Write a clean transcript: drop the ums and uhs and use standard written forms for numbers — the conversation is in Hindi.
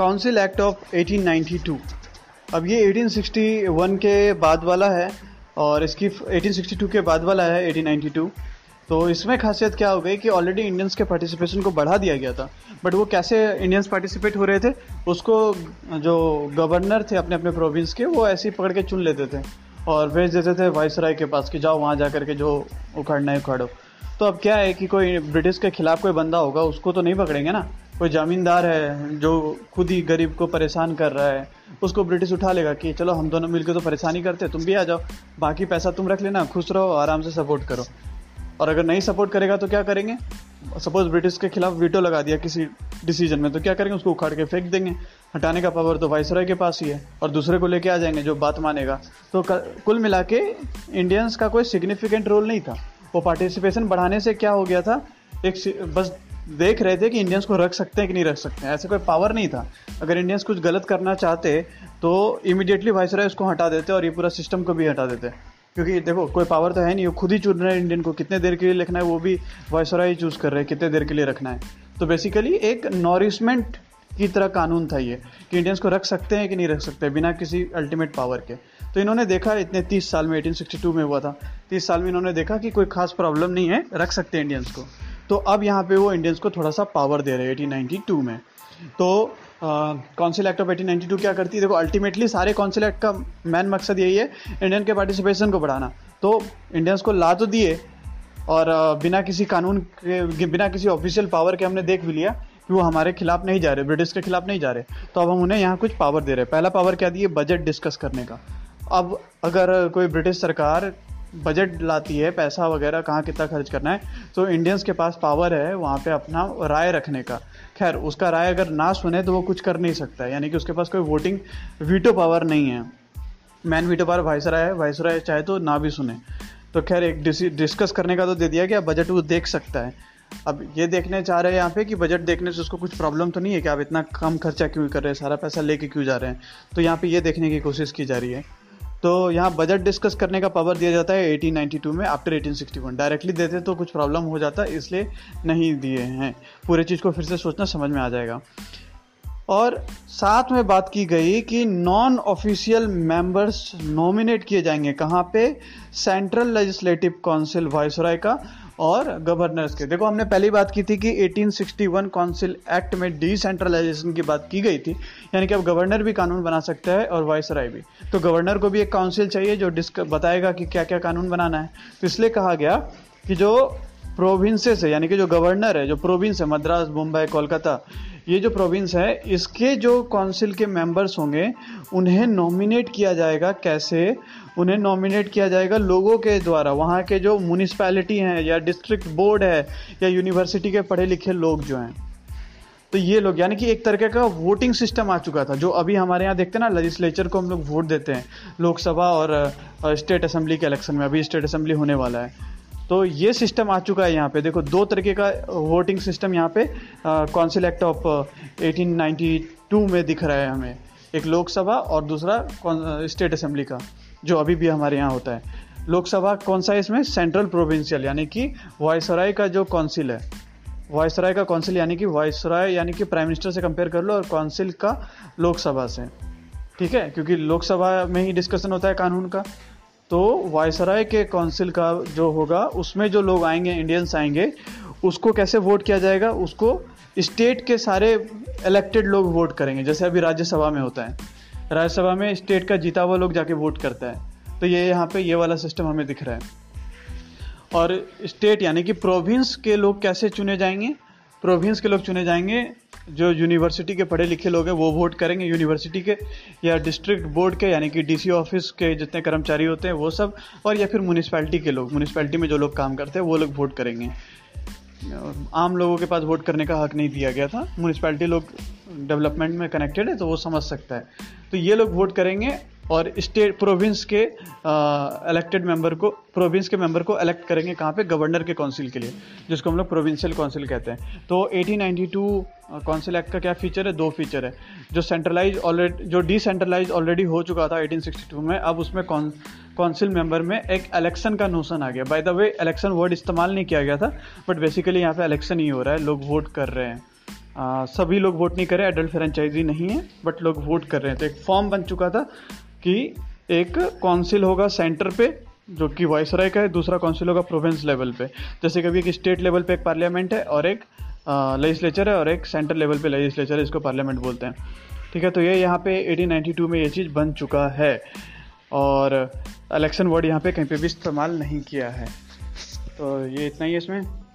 Council act of 1892। अब ये 1861 के बाद वाला है और इसकी 1862 के बाद वाला है 1892। तो इसमें खासियत क्या हो गई कि ऑलरेडी इंडियंस के पार्टिसिपेशन को बढ़ा दिया गया था, बट वो कैसे इंडियंस पार्टिसिपेट हो रहे थे उसको जो गवर्नर थे अपने अपने प्रोविंस के, वो ऐसे ही पकड़ के चुन लेते थे और भेज देते थे वाइसराय के पास कि जाओ वहाँ जा कर के जो उखाड़ना है उखाड़ो। तो अब क्या है कि कोई ब्रिटिश के खिलाफ कोई बंदा होगा उसको तो नहीं पकड़ेंगे ना, कोई ज़मींदार है जो खुद ही गरीब को परेशान कर रहा है उसको ब्रिटिश उठा लेगा कि चलो हम दोनों मिलकर तो परेशानी करते, तुम भी आ जाओ, बाकी पैसा तुम रख लेना, खुश रहो, आराम से सपोर्ट करो। और अगर नहीं सपोर्ट करेगा तो क्या करेंगे, सपोज ब्रिटिश के खिलाफ वीटो लगा दिया किसी डिसीजन में तो क्या करेंगे, उसको उखाड़ के फेंक देंगे। हटाने का पावर तो वाइसराय के पास ही है और दूसरे को लेके आ जाएंगे जो बात मानेगा। तो कुल मिला के इंडियंस का कोई सिग्निफिकेंट रोल नहीं था। वो पार्टिसिपेशन बढ़ाने से क्या हो गया था, एक बस देख रहे थे कि इंडियंस को रख सकते हैं कि नहीं रख सकते हैं, ऐसे कोई पावर नहीं था। अगर इंडियंस कुछ गलत करना चाहते तो इमीडिएटली वाइसराय उसको हटा देते और ये पूरा सिस्टम को भी हटा देते, क्योंकि देखो कोई पावर तो है नहीं, वो खुद ही चुन रहे हैं इंडियन को कितने देर के लिए रखना है, वो भी वाइसराय ही चूज़ कर रहे हैं कितने देर के लिए रखना है। तो बेसिकली एक नॉरिशमेंट की तरह कानून था ये कि इंडियंस को रख सकते हैं कि नहीं रख सकते बिना किसी अल्टीमेट पावर के। तो इन्होंने देखा इतने 30 साल में, 1862 में हुआ था, 30 साल में इन्होंने देखा कि कोई खास प्रॉब्लम नहीं है, रख सकते हैं इंडियंस को। तो अब यहाँ पे वो इंडियंस को थोड़ा सा पावर दे रहे हैं 1892 में। तो काउंसिल एक्ट ऑफ 1892 क्या करती है, देखो अल्टीमेटली सारे काउंसिल एक्ट का मेन मकसद यही है इंडियन के पार्टिसिपेशन को बढ़ाना। तो इंडियंस को ला तो दिए और बिना किसी कानून के, बिना किसी ऑफिशियल पावर के हमने देख भी लिया कि वो हमारे खिलाफ नहीं जा रहे, ब्रिटिश के खिलाफ नहीं जा रहे। तो अब हम उन्हें यहाँ कुछ पावर दे रहे हैं। पहला पावर क्या दी है, बजट डिस्कस करने का। अब अगर कोई ब्रिटिश सरकार बजट लाती है, पैसा वगैरह कहाँ कितना खर्च करना है, तो इंडियंस के पास पावर है वहाँ पे अपना राय रखने का। खैर उसका राय अगर ना सुने तो वो कुछ कर नहीं सकता है, यानी कि उसके पास कोई वोटिंग वीटो पावर नहीं है। मैन वीटो पावर वाइसराय है, वाइसराय चाहे तो ना भी सुने। तो खैर एक डिस्कस करने का तो दे दिया गया, बजट वो देख सकता है। अब ये देखने चाह रहे हैं यहाँ पे कि बजट देखने से उसको कुछ प्रॉब्लम तो नहीं है कि आप इतना कम खर्चा क्यों कर रहे हैं, सारा पैसा लेके क्यों जा रहे हैं, तो यहाँ पे ये देखने की कोशिश की जा रही है। तो यहाँ बजट डिस्कस करने का पावर दिया जाता है 1892 में, आफ्टर 1861। डायरेक्टली देते तो कुछ प्रॉब्लम हो जाता, इसलिए नहीं दिए हैं, पूरे चीज़ को फिर से सोचना समझ में आ जाएगा। और साथ में बात की गई कि नॉन ऑफिशियल मेंबर्स नॉमिनेट किए जाएंगे, कहाँ पे, सेंट्रल लेजिस्लेटिव काउंसिल वाइसराय का और गवर्नर्स के। देखो हमने पहली बात की थी कि 1861 काउंसिल एक्ट में डिसेंट्रलाइजेशन की बात की गई थी, यानी कि अब गवर्नर भी कानून बना सकता है और वाइसराय भी। तो गवर्नर को भी एक काउंसिल चाहिए जो बताएगा कि क्या क्या कानून बनाना है। तो इसलिए कहा गया कि जो प्रोविंसेस है, यानी कि जो गवर्नर है, जो प्रोविंस है, मद्रास, मुंबई, कोलकाता, ये जो प्रोविंस है, इसके जो काउंसिल के मेंबर्स होंगे उन्हें नॉमिनेट किया जाएगा। कैसे उन्हें नॉमिनेट किया जाएगा, लोगों के द्वारा, वहाँ के जो म्यूनिसिपैलिटी हैं या डिस्ट्रिक्ट बोर्ड है या यूनिवर्सिटी के पढ़े लिखे लोग जो हैं, तो ये लोग, यानी कि एक तरीके का वोटिंग सिस्टम आ चुका था। जो अभी हमारे यहाँ देखते हैं ना, लेजिस्लेचर को हम लोग वोट देते हैं लोकसभा और स्टेट असेंबली के इलेक्शन में, अभी स्टेट असेंबली होने वाला है, तो ये सिस्टम आ चुका है यहाँ पे। देखो दो तरीके का वोटिंग सिस्टम यहाँ पे काउंसिल एक्ट ऑफ 1892 में दिख रहा है हमें, एक लोकसभा और दूसरा स्टेट असेंबली का, जो अभी भी हमारे यहाँ होता है। लोकसभा कौन सा है इसमें, सेंट्रल प्रोविंशियल, यानी कि वाइसराय का जो काउंसिल है, वाइसराय का काउंसिल, यानी कि वाइसराय यानी कि प्राइम मिनिस्टर से कंपेयर कर लो, और काउंसिल का लोकसभा से, ठीक है, क्योंकि लोकसभा में ही डिस्कशन होता है कानून का। तो वाइसराय के काउंसिल का जो होगा उसमें जो लोग आएंगे, इंडियंस आएंगे, उसको कैसे वोट किया जाएगा, उसको स्टेट के सारे इलेक्टेड लोग वोट करेंगे। जैसे अभी राज्यसभा में होता है, राज्यसभा में स्टेट का जीता हुआ लोग जाके वोट करता है, तो ये यहाँ पे ये वाला सिस्टम हमें दिख रहा है। और स्टेट यानी कि प्रोविंस के लोग कैसे चुने जाएंगे, प्रोविंस के लोग चुने जाएंगे, जो यूनिवर्सिटी के पढ़े लिखे लोग हैं वो वोट करेंगे, यूनिवर्सिटी के या डिस्ट्रिक्ट बोर्ड के, यानी कि डीसी ऑफिस के जितने कर्मचारी होते हैं वो सब, और या फिर म्यूनिसिपैलिटी के लोग, म्यूनिसिपैलिटी में जो लोग काम करते हैं वो लोग वोट करेंगे। आम लोगों के पास वोट करने का हक नहीं दिया गया था, म्यूनिसिपैलिटी लोग डेवलपमेंट में कनेक्टेड है तो वो समझ सकता है, तो ये लोग वोट करेंगे और स्टेट प्रोविंस के इलेक्टेड मेंबर को, प्रोविंस के मेंबर को इलेक्ट करेंगे कहाँ पे, गवर्नर के काउंसिल के लिए, जिसको हम लोग प्रोविंशियल काउंसिल कहते हैं। तो 1892 काउंसिल एक्ट का क्या फीचर है, दो फीचर है, जो सेंट्रलाइज ऑलरेडी, जो डिसेंट्रलाइज ऑलरेडी हो चुका था 1862 में, अब उसमें काउंसिल मेंबर में एक इलेक्शन का नोशन आ गया। By the way election word इस्तेमाल नहीं किया गया था, बट बेसिकली यहाँ पे इलेक्शन ही हो रहा है, लोग वोट कर रहे हैं। सभी लोग वोट नहीं करे, एडल्ट फ्रेंचाइजी नहीं है, बट लोग वोट कर रहे थे। एक फॉर्म बन चुका था कि एक काउंसिल होगा सेंटर पे जो कि वाइसराय का है, दूसरा काउंसिल होगा प्रोविंस लेवल पे, जैसे कभी एक स्टेट लेवल पे एक पार्लियामेंट है और एक लेजिस्लेचर है और एक सेंटर लेवल पे लेजिस्लेचर है, इसको पार्लियामेंट बोलते हैं। ठीक है, तो ये यहाँ पे 1892 में ये चीज़ बन चुका है और इलेक्शन वर्ड यहाँ पे कहीं पे भी इस्तेमाल नहीं किया है। तो ये इतना ही है इसमें।